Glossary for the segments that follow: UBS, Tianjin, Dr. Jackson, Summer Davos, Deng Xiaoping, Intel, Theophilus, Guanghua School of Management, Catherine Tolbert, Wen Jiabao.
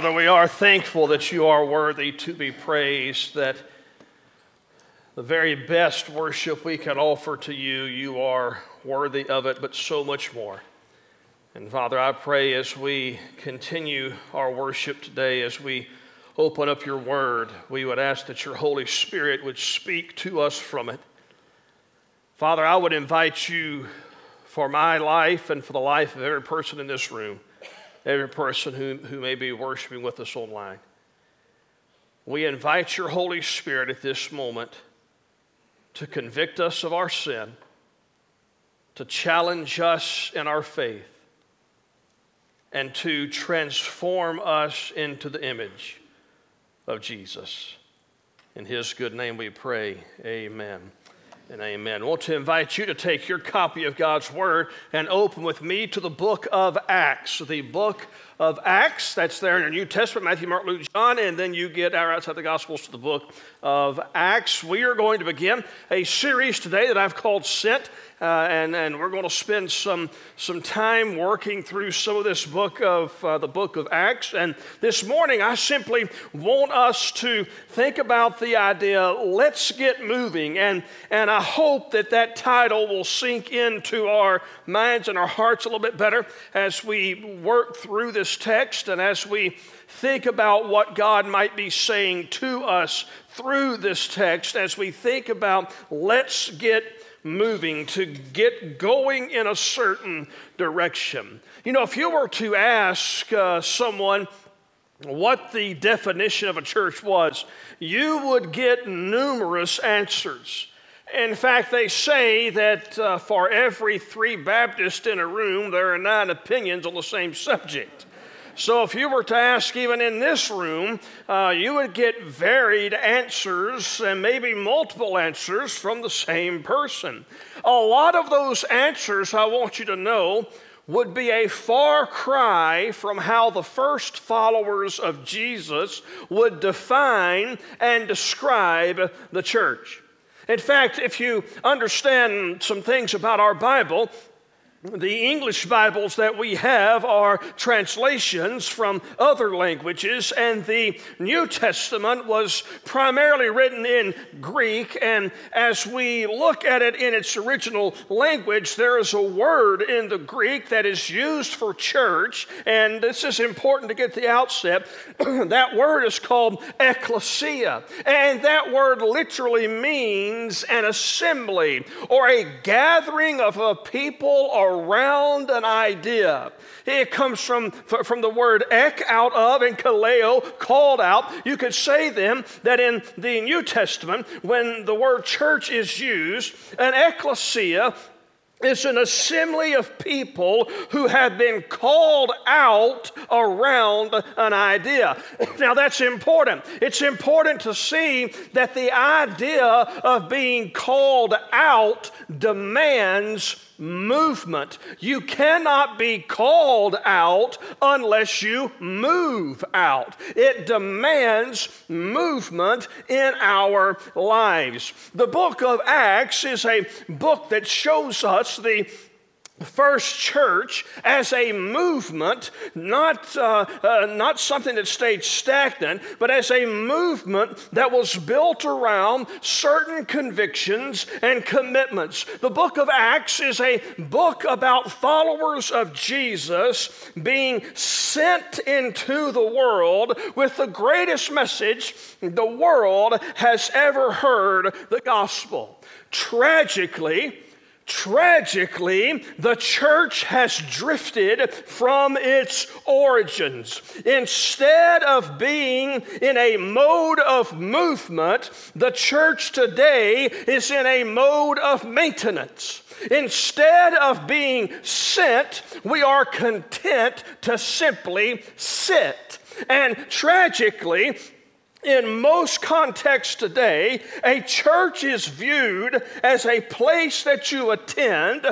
Father, we are thankful that you are worthy to be praised, that the very best worship we can offer to you, you are worthy of it, but so much more. And Father, I pray as we continue our worship today, as we open up your word, we would ask that your Holy Spirit would speak to us from it. Father, I would invite you for my life and for the life of every person in this room, every person who may be worshiping with us online. We invite your Holy Spirit at this moment to convict us of our sin, to challenge us in our faith, and to transform us into the image of Jesus. In his good name we pray, amen and amen. I want to invite you to take your copy of God's Word and open with me to the book of Acts. The book of Acts, that's there in the New Testament, Matthew, Mark, Luke, John, and then you get our outside the Gospels to the book of Acts. We are going to begin a series today that I've called Sent. And we're going to spend some time working through some of this book of the book of Acts. And this morning, I simply want us to think about the idea, let's get moving. And I hope that title will sink into our minds and our hearts a little bit better as we work through this text and as we think about what God might be saying to us through this text, as we think about let's get moving, to get going in a certain direction. You know, if you were to ask someone what the definition of a church was, you would get numerous answers. In fact, they say that for every three Baptists in a room, there are 9 opinions on the same subject. So if you were to ask even in this room, you would get varied answers and maybe multiple answers from the same person. A lot of those answers, I want you to know, would be a far cry from how the first followers of Jesus would define and describe the church. In fact, if you understand some things about our Bible, the English Bibles that we have are translations from other languages, and the New Testament was primarily written in Greek, and as we look at it in its original language, there is a word in the Greek that is used for church, and this is important to get the outset. That word is called ekklesia, and that word literally means an assembly or a gathering of a people or around an idea. It comes from the word ek, out of, and kaleo, called out. You could say then that in the New Testament, when the word church is used, an ecclesia is an assembly of people who have been called out around an idea. Now that's important. It's important to see that the idea of being called out demands movement. You cannot be called out unless you move out. It demands movement in our lives. The book of Acts is a book that shows us the first church as a movement, not something that stayed stagnant, but as a movement that was built around certain convictions and commitments. The book of Acts is a book about followers of Jesus being sent into the world with the greatest message the world has ever heard, the gospel. Tragically, the church has drifted from its origins. Instead of being in a mode of movement, the church today is in a mode of maintenance. Instead of being sent, we are content to simply sit. And tragically, in most contexts today, a church is viewed as a place that you attend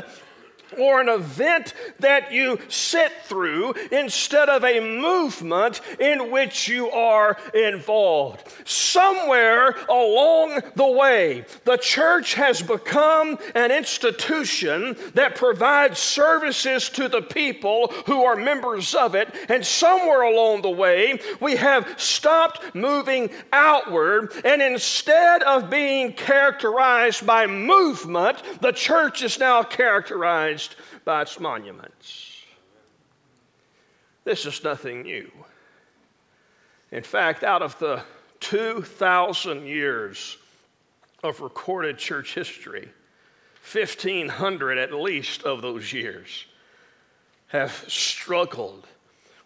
or an event that you sit through instead of a movement in which you are involved. Somewhere along the way, the church has become an institution that provides services to the people who are members of it, and somewhere along the way, we have stopped moving outward, and instead of being characterized by movement, the church is now characterized by its monuments. This is nothing new. In fact, out of the 2,000 years of recorded church history, 1,500 at least of those years have struggled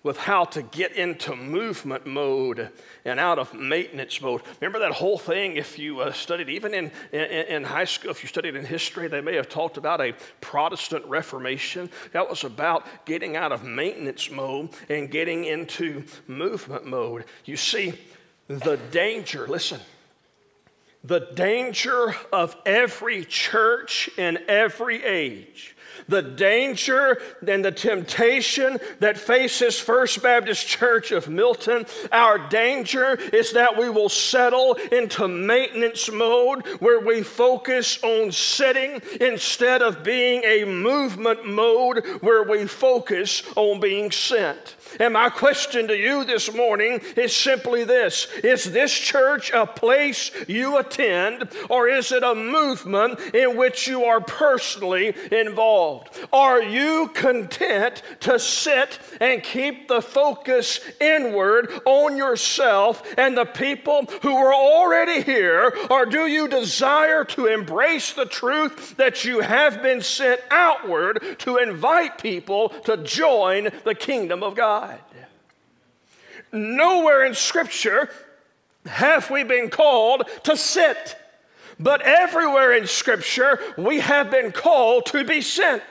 with how to get into movement mode and out of maintenance mode. Remember that whole thing, if you studied, even in high school, if you studied in history, they may have talked about a Protestant Reformation. That was about getting out of maintenance mode and getting into movement mode. You see, the danger, listen, the danger of every church in every age, the danger and the temptation that faces First Baptist Church of Milton, our danger is that we will settle into maintenance mode where we focus on sitting instead of being a movement mode where we focus on being sent. And my question to you this morning is simply this: is this church a place you attend, or is it a movement in which you are personally involved? Are you content to sit and keep the focus inward on yourself and the people who are already here, or do you desire to embrace the truth that you have been sent outward to invite people to join the kingdom of God? Nowhere in Scripture have we been called to sit. But everywhere in Scripture, we have been called to be sent.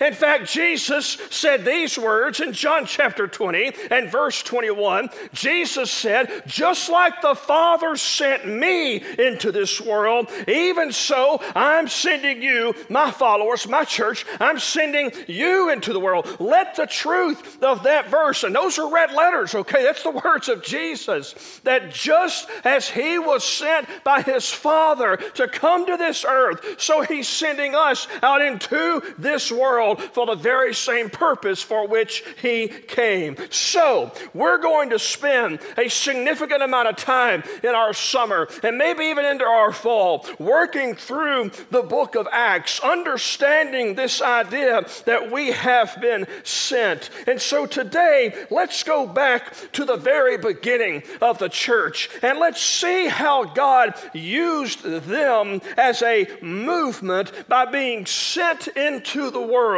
In fact, Jesus said these words in John chapter 20 and verse 21. Jesus said, "Just like the Father sent me into this world, even so I'm sending you, my followers, my church, I'm sending you into the world." Let the truth of that verse, and those are red letters, okay? That's the words of Jesus, that just as he was sent by his Father to come to this earth, so he's sending us out into this world for the very same purpose for which he came. So, we're going to spend a significant amount of time in our summer and maybe even into our fall working through the book of Acts, understanding this idea that we have been sent. And so today, let's go back to the very beginning of the church and let's see how God used them as a movement by being sent into the world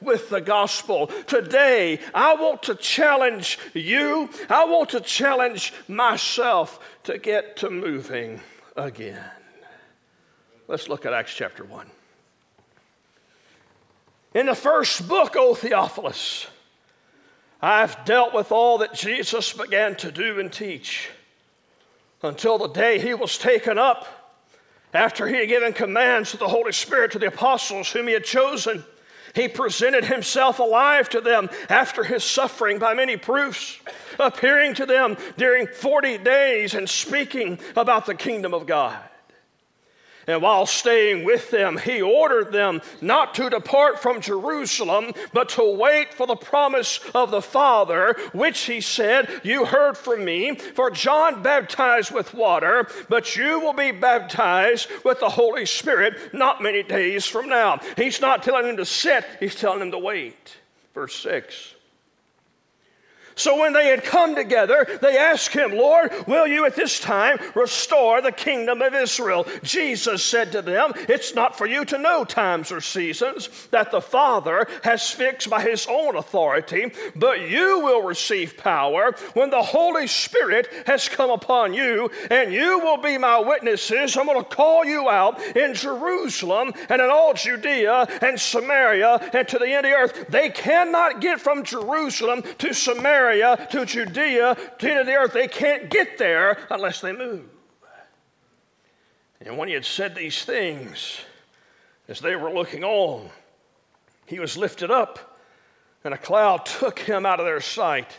with the gospel. Today, I want to challenge you. I want to challenge myself to get to moving again. Let's look at Acts chapter 1. In the first book, O Theophilus, I've dealt with all that Jesus began to do and teach until the day he was taken up, after he had given commands of the Holy Spirit to the apostles whom he had chosen. He presented himself alive to them after his suffering by many proofs, appearing to them during 40 days and speaking about the kingdom of God. And while staying with them, he ordered them not to depart from Jerusalem, but to wait for the promise of the Father, which he said, "You heard from me, for John baptized with water, but you will be baptized with the Holy Spirit not many days from now." He's not telling them to sit, he's telling them to wait. Verse 6. So when they had come together, they asked him, "Lord, will you at this time restore the kingdom of Israel?" Jesus said to them, "It's not for you to know times or seasons that the Father has fixed by his own authority, but you will receive power when the Holy Spirit has come upon you, and you will be my witnesses. I'm going to call you out in Jerusalem and in all Judea and Samaria and to the end of the earth." They cannot get from Jerusalem to Samaria, to Judea, to the end of the earth. They can't get there unless they move. And when he had said these things, as they were looking on, He was lifted up, and a cloud took him out of their sight.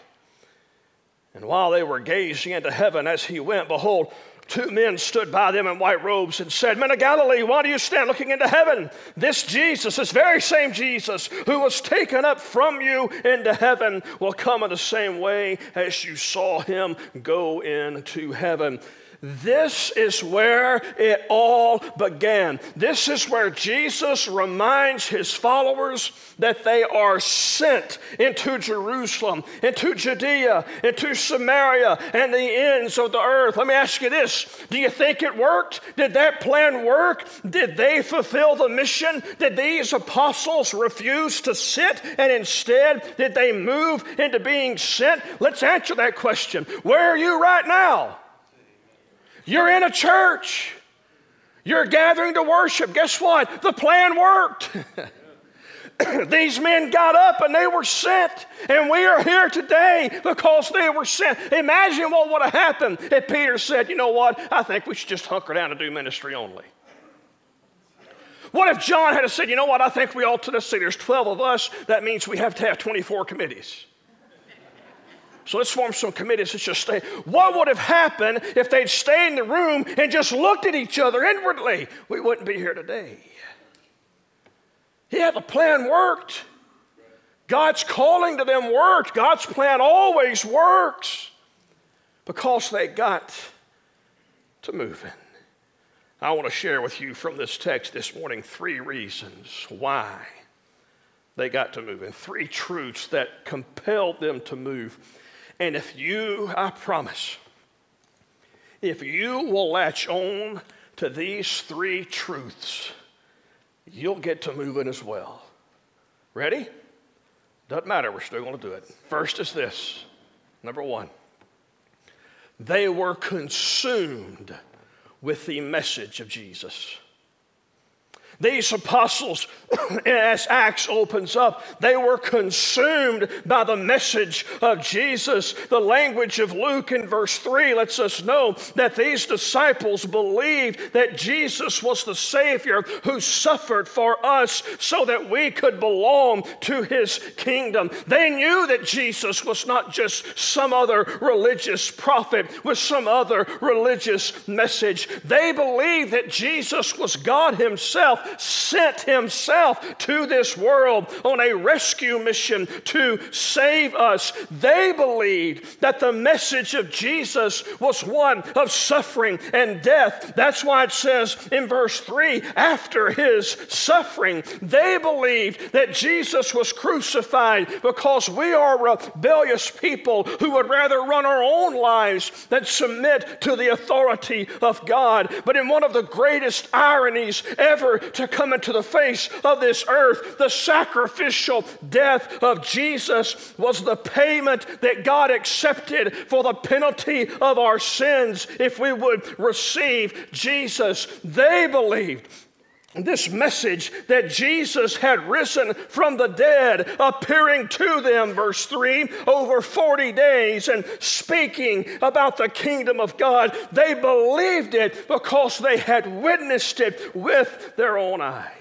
And while they were gazing into heaven as he went, behold, two men stood by them in white robes and said, Men of Galilee, why do you stand looking into heaven? This Jesus, this very same Jesus who was taken up from you into heaven will come in the same way as you saw him go into heaven. This is where it all began. This is where Jesus reminds his followers that they are sent into Jerusalem, into Judea, into Samaria, and the ends of the earth. Let me ask you this. Do you think it worked? Did that plan work? Did they fulfill the mission? Did these apostles refuse to sit, and instead did they move into being sent? Let's answer that question. Where are you right now? You're in a church. You're gathering to worship. Guess what? The plan worked. These men got up and they were sent. And we are here today because they were sent. Imagine what would have happened if Peter said, you know what? I think we should just hunker down and do ministry only. What if John had said, you know what? I think we ought to see there's 12 of us. That means we have to have 24 committees. So let's form some committees. Let's just stay. What would have happened if they'd stayed in the room and just looked at each other inwardly? We wouldn't be here today. Yeah, the plan worked. God's calling to them worked. God's plan always works because they got to moving. I want to share with you from this text this morning 3 reasons why they got to moving. 3 truths that compelled them to move. And if you, I promise, if you will latch on to these 3 truths, you'll get to moving as well. Ready? Doesn't matter, we're still going to do it. First is this. Number 1, they were consumed with the message of Jesus. These apostles, as Acts opens up, they were consumed by the message of Jesus. The language of Luke in verse 3 lets us know that these disciples believed that Jesus was the Savior who suffered for us so that we could belong to his kingdom. They knew that Jesus was not just some other religious prophet with some other religious message. They believed that Jesus was God himself, sent himself to this world on a rescue mission to save us. They believed that the message of Jesus was one of suffering and death. That's why it says in verse 3, after his suffering, they believed that Jesus was crucified because we are rebellious people who would rather run our own lives than submit to the authority of God. But in one of the greatest ironies ever to come into the face of this earth, the sacrificial death of Jesus was the payment that God accepted for the penalty of our sins if we would receive Jesus. They believed this message that Jesus had risen from the dead, appearing to them, verse 3, over 40 days and speaking about the kingdom of God. They believed it because they had witnessed it with their own eyes.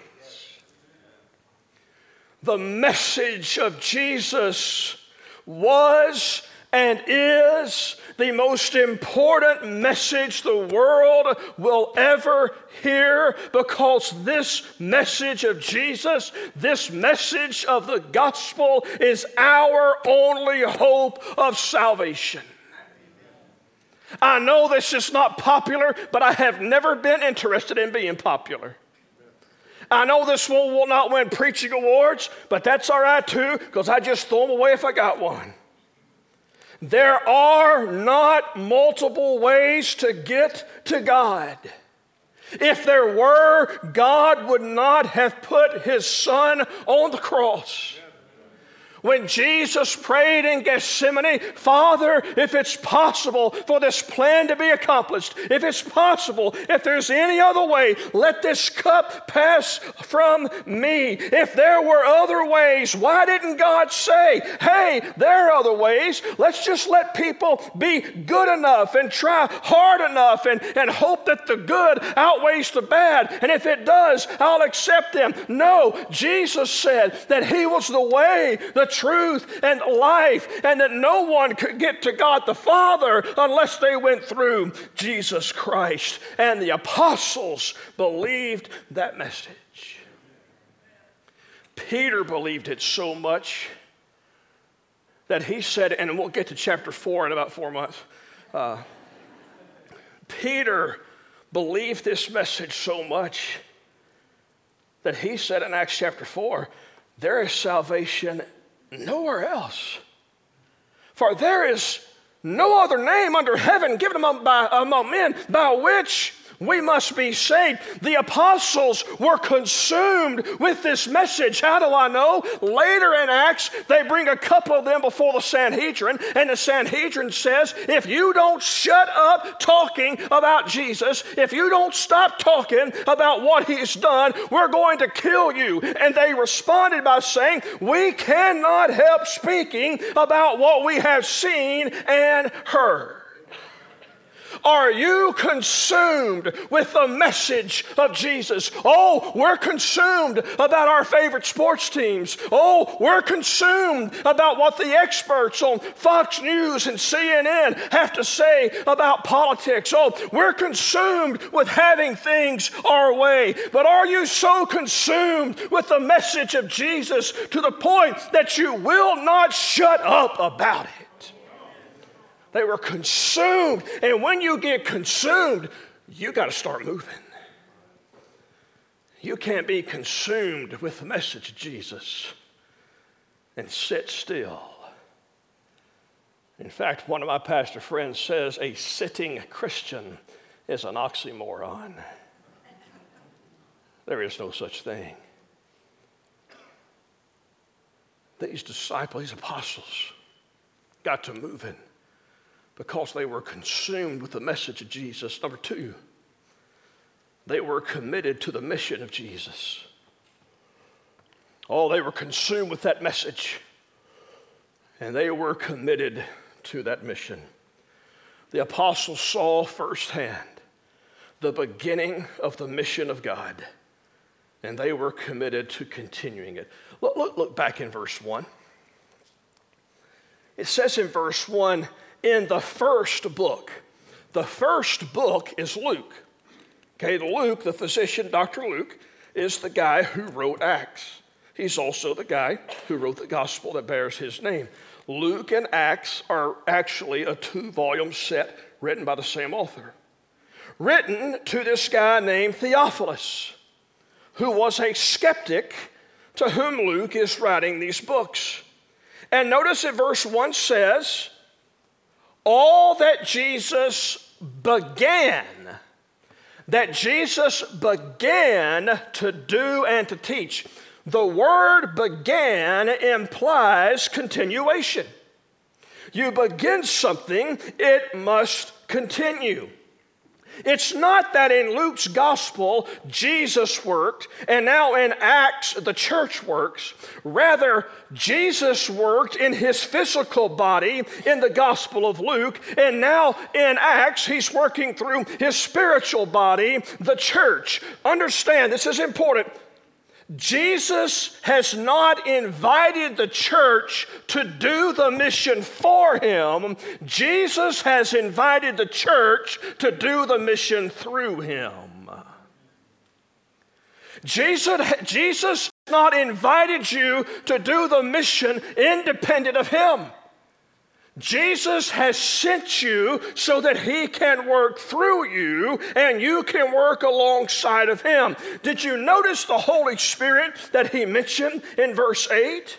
The message of Jesus was and is the most important message the world will ever hear, because this message of Jesus, this message of the gospel, is our only hope of salvation. I know this is not popular, but I have never been interested in being popular. I know this one will not win preaching awards, but that's all right too, because I just throw them away if I got one. There are not multiple ways to get to God. If there were, God would not have put his Son on the cross. When Jesus prayed in Gethsemane, Father, if it's possible for this plan to be accomplished, if it's possible, if there's any other way, let this cup pass from me. If there were other ways, why didn't God say, hey, there are other ways. Let's just let people be good enough and try hard enough and hope that the good outweighs the bad. And if it does, I'll accept them. No, Jesus said that he was the way, the truth, and life, and that no one could get to God the Father unless they went through Jesus Christ. And the apostles believed that message. Peter believed it so much that he said, and we'll get to chapter 4 in about 4 months. Peter believed this message so much that he said in Acts chapter 4, there is salvation nowhere else. For there is no other name under heaven given among men by which we must be saved. The apostles were consumed with this message. How do I know? Later in Acts, they bring a couple of them before the Sanhedrin, and the Sanhedrin says, if you don't shut up talking about Jesus, if you don't stop talking about what he's done, we're going to kill you. And they responded by saying, we cannot help speaking about what we have seen and heard. Are you consumed with the message of Jesus? Oh, we're consumed about our favorite sports teams. Oh, we're consumed about what the experts on Fox News and CNN have to say about politics. Oh, we're consumed with having things our way. But are you so consumed with the message of Jesus to the point that you will not shut up about it? They were consumed. And when you get consumed, you got to start moving. You can't be consumed with the message of Jesus and sit still. In fact, one of my pastor friends says a sitting Christian is an oxymoron. There is no such thing. These disciples, these apostles, got to moving, because they were consumed with the message of Jesus. Number two, they were committed to the mission of Jesus. Oh, they were consumed with that message, and they were committed to that mission. The apostles saw firsthand the beginning of the mission of God, and they were committed to continuing it. Look back in verse 1. It says in verse 1, in the first book. The first book is Luke. Okay, Luke, the physician, Dr. Luke, is the guy who wrote Acts. He's also the guy who wrote the gospel that bears his name. Luke and Acts are actually a 2-volume set written by the same author, written to this guy named Theophilus, who was a skeptic to whom Luke is writing these books. And notice that verse 1 says, all that Jesus began to do and to teach. The word began implies continuation. You begin something, it must continue. It's not that in Luke's gospel, Jesus worked, and now in Acts, the church works. Rather, Jesus worked in his physical body in the gospel of Luke, and now in Acts, he's working through his spiritual body, the church. Understand, this is important. Jesus has not invited the church to do the mission for him. Jesus has invited the church to do the mission through him. Jesus has not invited you to do the mission independent of him. Jesus has sent you so that he can work through you and you can work alongside of him. Did you notice the Holy Spirit that he mentioned in verse 8?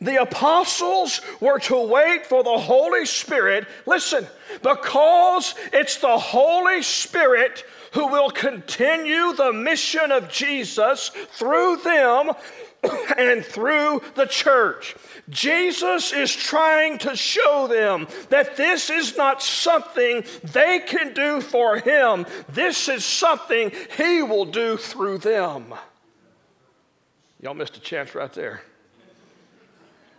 The apostles were to wait for the Holy Spirit, listen, because it's the Holy Spirit who will continue the mission of Jesus through them and through the church. Jesus is trying to show them that this is not something they can do for him. This is something he will do through them. Y'all missed a chance right there.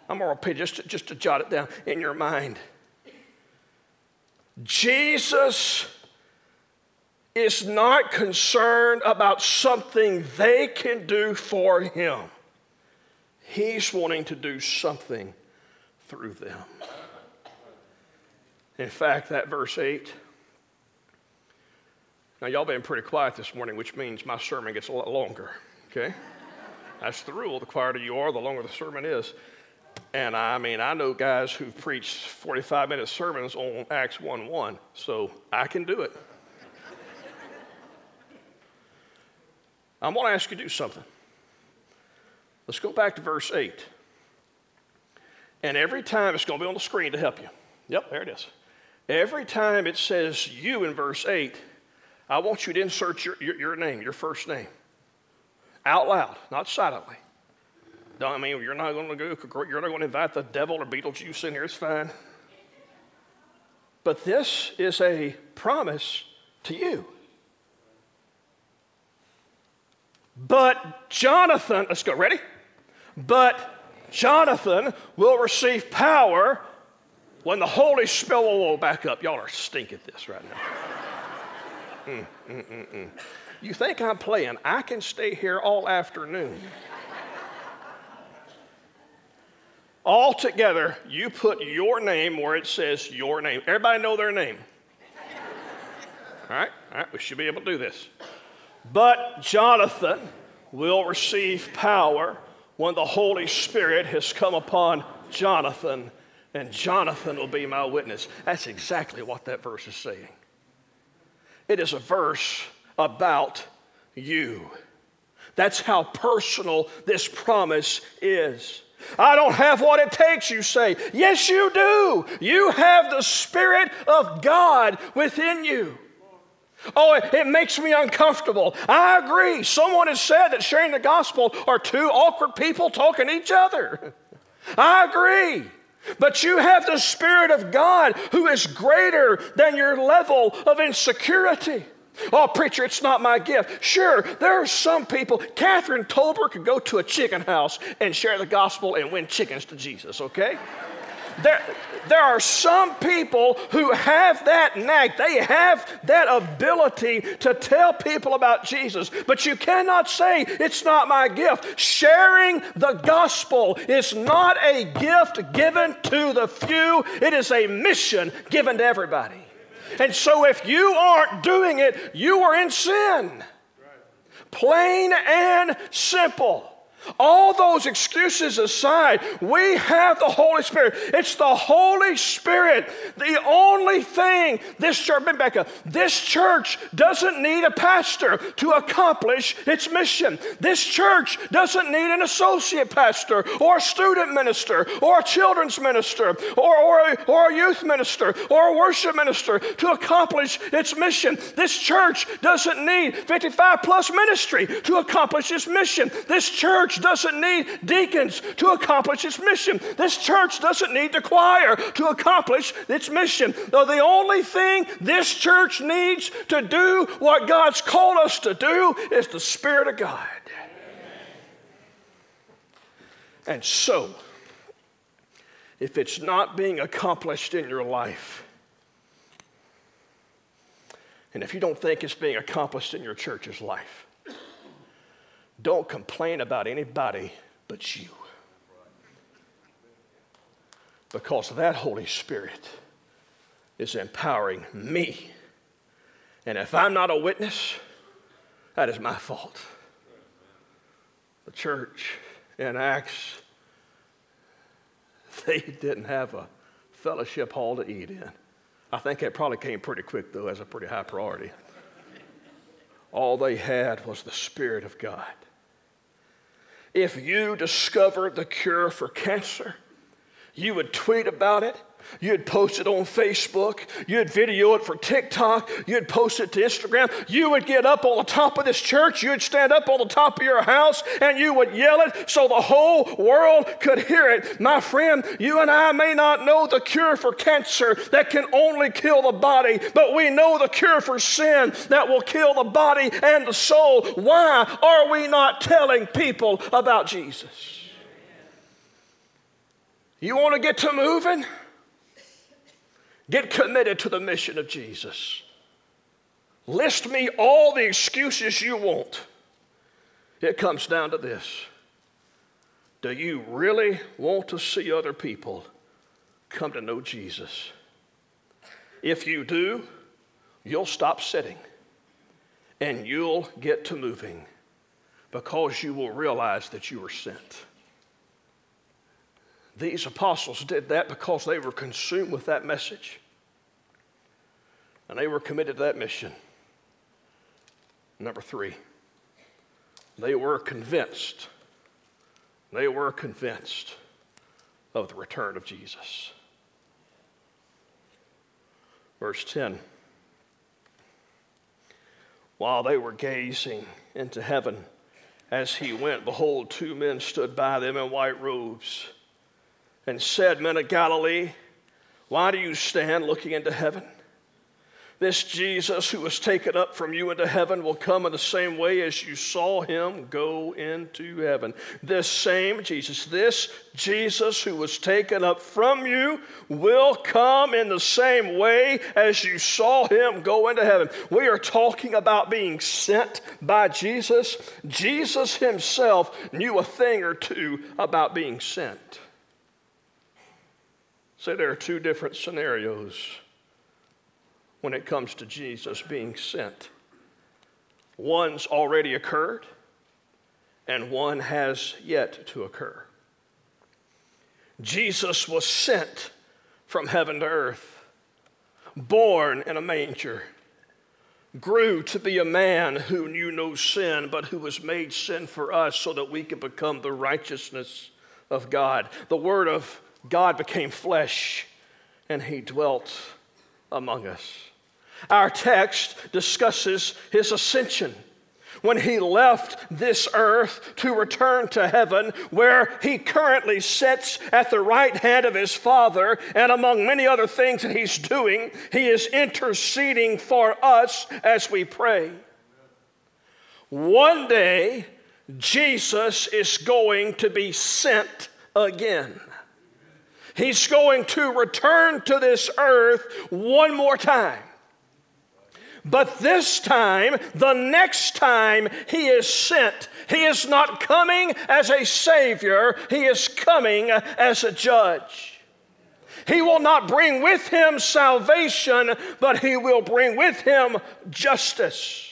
I'm going to repeat just to jot it down in your mind. Jesus is not concerned about something they can do for him. He's wanting to do something through them. In fact, that verse 8. Now, y'all been pretty quiet this morning, which means my sermon gets a lot longer, okay? That's the rule. The quieter you are, the longer the sermon is. And I know guys who've preached 45-minute sermons on Acts 1:1, so I can do it. I'm going to ask you to do something. Let's go back to verse 8. And every time, it's going to be on the screen to help you. Yep, there it is. Every time it says you in verse 8, I want you to insert your name, your first name. Out loud, not silently. I mean, you're not going to invite the devil or Beetlejuice in here, it's fine. But this is a promise to you. But Jonathan, let's go, ready? But Jonathan will receive power when the Holy Spirit will back up. Y'all are stinking at this right now. You think I'm playing? I can stay here all afternoon. All together, you put your name where it says your name. Everybody know their name. All right, we should be able to do this. But Jonathan will receive power when the Holy Spirit has come upon Jonathan, and Jonathan will be my witness. That's exactly what that verse is saying. It is a verse about you. That's how personal this promise is. I don't have what it takes, you say. Yes, you do. You have the Spirit of God within you. Oh, it makes me uncomfortable. I agree. Someone has said that sharing the gospel are two awkward people talking to each other. I agree. But you have the Spirit of God who is greater than your level of insecurity. Oh, preacher, it's not my gift. Sure, there are some people. Catherine Tolbert could go to a chicken house and share the gospel and win chickens to Jesus, okay? There are some people who have that knack. They have that ability to tell people about Jesus. But you cannot say, it's not my gift. Sharing the gospel is not a gift given to the few. It is a mission given to everybody. Amen. And so if you aren't doing it, you are in sin. Right. Plain and simple. All those excuses aside, we have the Holy Spirit. It's the Holy Spirit, the only thing this church, this church doesn't need a pastor to accomplish its mission. This church doesn't need an associate pastor or a student minister or a children's minister or a youth minister or a worship minister to accomplish its mission. This church doesn't need 55+ ministry to accomplish its mission. This church doesn't need deacons to accomplish its mission. This church doesn't need the choir to accomplish its mission. Though the only thing this church needs to do what God's called us to do is the Spirit of God. Amen. And so, if it's not being accomplished in your life, and if you don't think it's being accomplished in your church's life, don't complain about anybody but you. Because that Holy Spirit is empowering me. And if I'm not a witness, that is my fault. The church in Acts, they didn't have a fellowship hall to eat in. I think that probably came pretty quick, though, as a pretty high priority. All they had was the Spirit of God. If you discovered the cure for cancer, you would tweet about it You'd post it on Facebook. You'd video it for TikTok. You'd post it to Instagram. You would get up on the top of this church. You'd stand up on the top of your house, and you would yell it so the whole world could hear it. My friend, you and I may not know the cure for cancer that can only kill the body, but we know the cure for sin that will kill the body and the soul. Why are we not telling people about Jesus? You want to get to moving? Get committed to the mission of Jesus. List me all the excuses you want. It comes down to this. Do you really want to see other people come to know Jesus? If you do, you'll stop sitting and you'll get to moving because you will realize that you were sent. These apostles did that because they were consumed with that message. And they were committed to that mission. Number three, they were convinced. They were convinced of the return of Jesus. Verse 10. While they were gazing into heaven as he went, behold, two men stood by them in white robes, and said, Men of Galilee, why do you stand looking into heaven? This Jesus who was taken up from you into heaven will come in the same way as you saw him go into heaven. This Jesus who was taken up from you will come in the same way as you saw him go into heaven. We are talking about being sent by Jesus. Jesus himself knew a thing or two about being sent. Say there are two different scenarios when it comes to Jesus being sent. One's already occurred, and one has yet to occur. Jesus was sent from heaven to earth, born in a manger, grew to be a man who knew no sin, but who was made sin for us so that we could become the righteousness of God. The Word of God became flesh, and he dwelt among us. Our text discusses his ascension, when he left this earth to return to heaven, where he currently sits at the right hand of his Father, and among many other things that he's doing, he is interceding for us as we pray. One day, Jesus is going to be sent again. He's going to return to this earth one more time. But this time, the next time he is sent, he is not coming as a savior, he is coming as a judge. He will not bring with him salvation, but he will bring with him justice.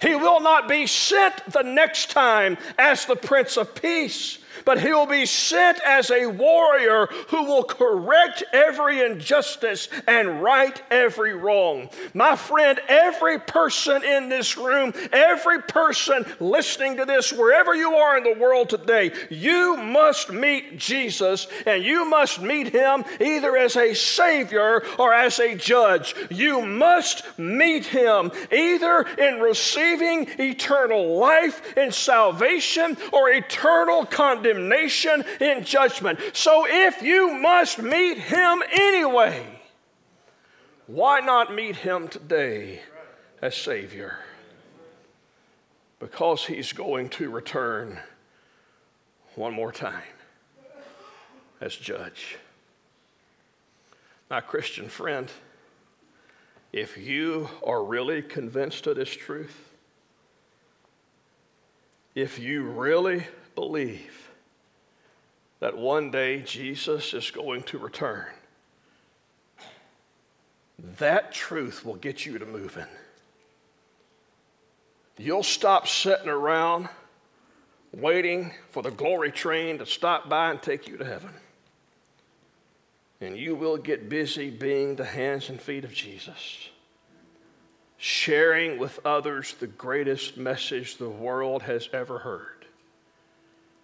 He will not be sent the next time as the Prince of Peace, but he will be sent as a warrior who will correct every injustice and right every wrong. My friend, every person in this room, every person listening to this, wherever you are in the world today, you must meet Jesus, and you must meet him either as a savior or as a judge. You must meet him either in receiving eternal life in salvation or eternal condemnation in judgment. So if you must meet him anyway, why not meet him today as Savior? Because he's going to return one more time as judge. My Christian friend, if you are really convinced of this truth, if you really believe that one day Jesus is going to return, that truth will get you to moving. You'll stop sitting around waiting for the glory train to stop by and take you to heaven. And you will get busy being the hands and feet of Jesus, sharing with others the greatest message the world has ever heard,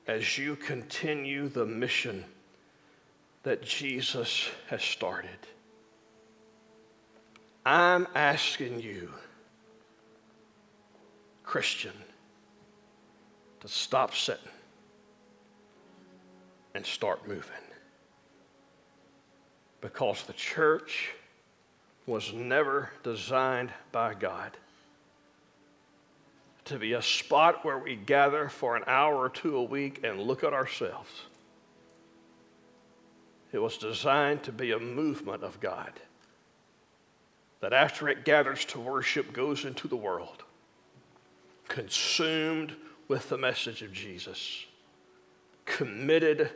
as you continue the mission that Jesus has started. I'm asking you, Christian, to stop sitting and start moving. Because the church was never designed by God to be a spot where we gather for an hour or two a week and look at ourselves. It was designed to be a movement of God that after it gathers to worship, goes into the world, consumed with the message of Jesus, committed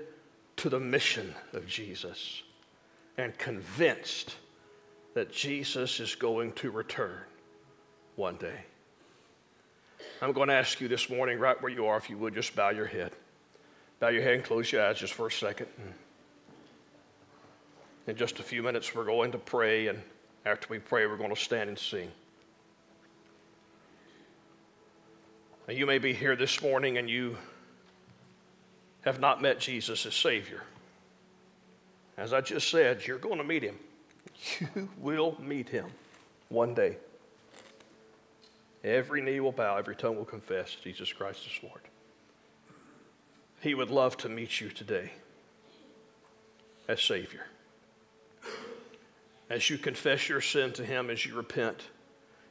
to the mission of Jesus, and convinced that Jesus is going to return one day. I'm going to ask you this morning, right where you are, if you would, just bow your head. Bow your head and close your eyes just for a second. In just a few minutes, we're going to pray, and after we pray, we're going to stand and sing. Now, you may be here this morning and you have not met Jesus as Savior. As I just said, you're going to meet him. You will meet him one day. Every knee will bow, every tongue will confess Jesus Christ is Lord. He would love to meet you today as Savior. As you confess your sin to him, as you repent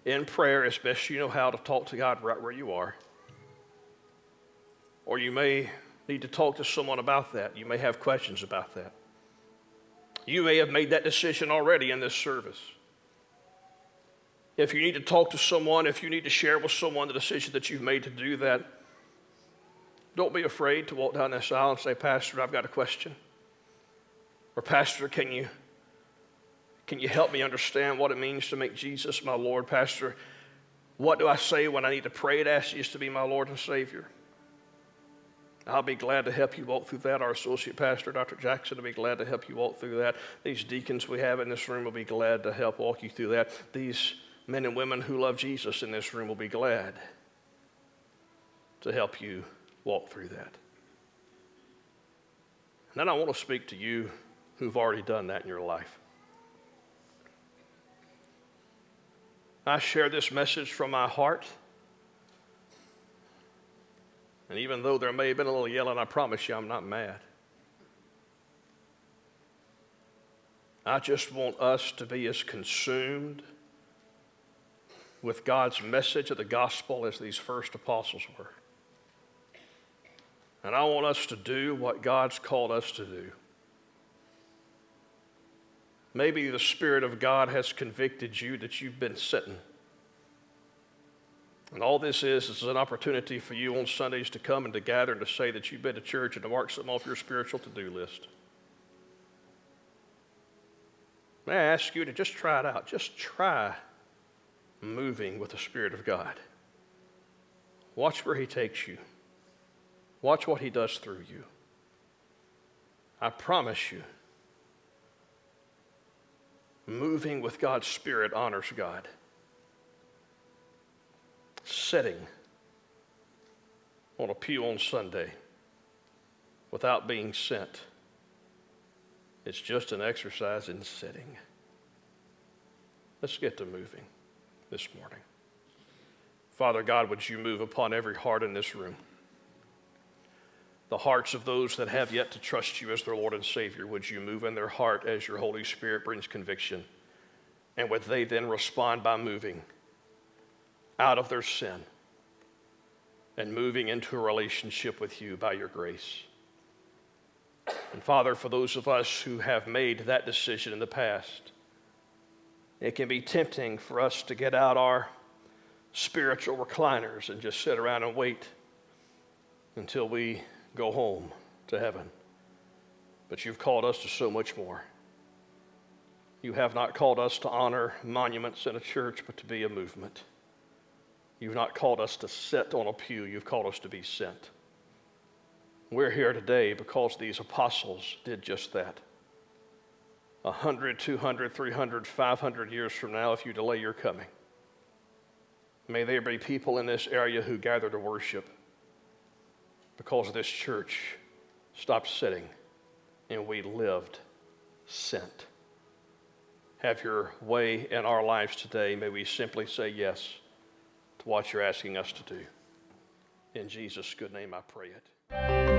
in prayer as best you know how, to talk to God right where you are. Or you may need to talk to someone about that. You may have questions about that. You may have made that decision already in this service. If you need to talk to someone, if you need to share with someone the decision that you've made to do that, don't be afraid to walk down this aisle and say, Pastor, I've got a question. Or Pastor, can you help me understand what it means to make Jesus my Lord? Pastor, what do I say when I need to pray to ask Jesus to be my Lord and Savior? I'll be glad to help you walk through that. Our associate pastor, Dr. Jackson, will be glad to help you walk through that. These deacons we have in this room will be glad to help walk you through that. These men and women who love Jesus in this room will be glad to help you walk through that. And then I want to speak to you who've already done that in your life. I share this message from my heart. And even though there may have been a little yelling, I promise you I'm not mad. I just want us to be as consumed with God's message of the gospel as these first apostles were. And I want us to do what God's called us to do. Maybe the Spirit of God has convicted you that you've been sitting. And all this is an opportunity for you on Sundays to come and to gather and to say that you've been to church and to mark something off your spiritual to-do list. May I ask you to just try it out. Just try moving with the Spirit of God. Watch where he takes you. Watch what he does through you. I promise you, moving with God's Spirit honors God. Sitting on a pew on Sunday without being sent, it's just an exercise in sitting. Let's get to moving this morning. Father God, would you move upon every heart in this room? The hearts of those that have yet to trust you as their Lord and Savior, would you move in their heart as your Holy Spirit brings conviction? And would they then respond by moving out of their sin and moving into a relationship with you by your grace? And Father, for those of us who have made that decision in the past, it can be tempting for us to get out our spiritual recliners and just sit around and wait until we go home to heaven. But you've called us to so much more. You have not called us to honor monuments in a church, but to be a movement. You've not called us to sit on a pew. You've called us to be sent. We're here today because these apostles did just that. 100, 200, 300, 500 years from now, if you delay your coming, may there be people in this area who gather to worship because this church stopped sitting and we lived sent. Have your way in our lives today. May we simply say yes to what you're asking us to do. In Jesus' good name I pray it.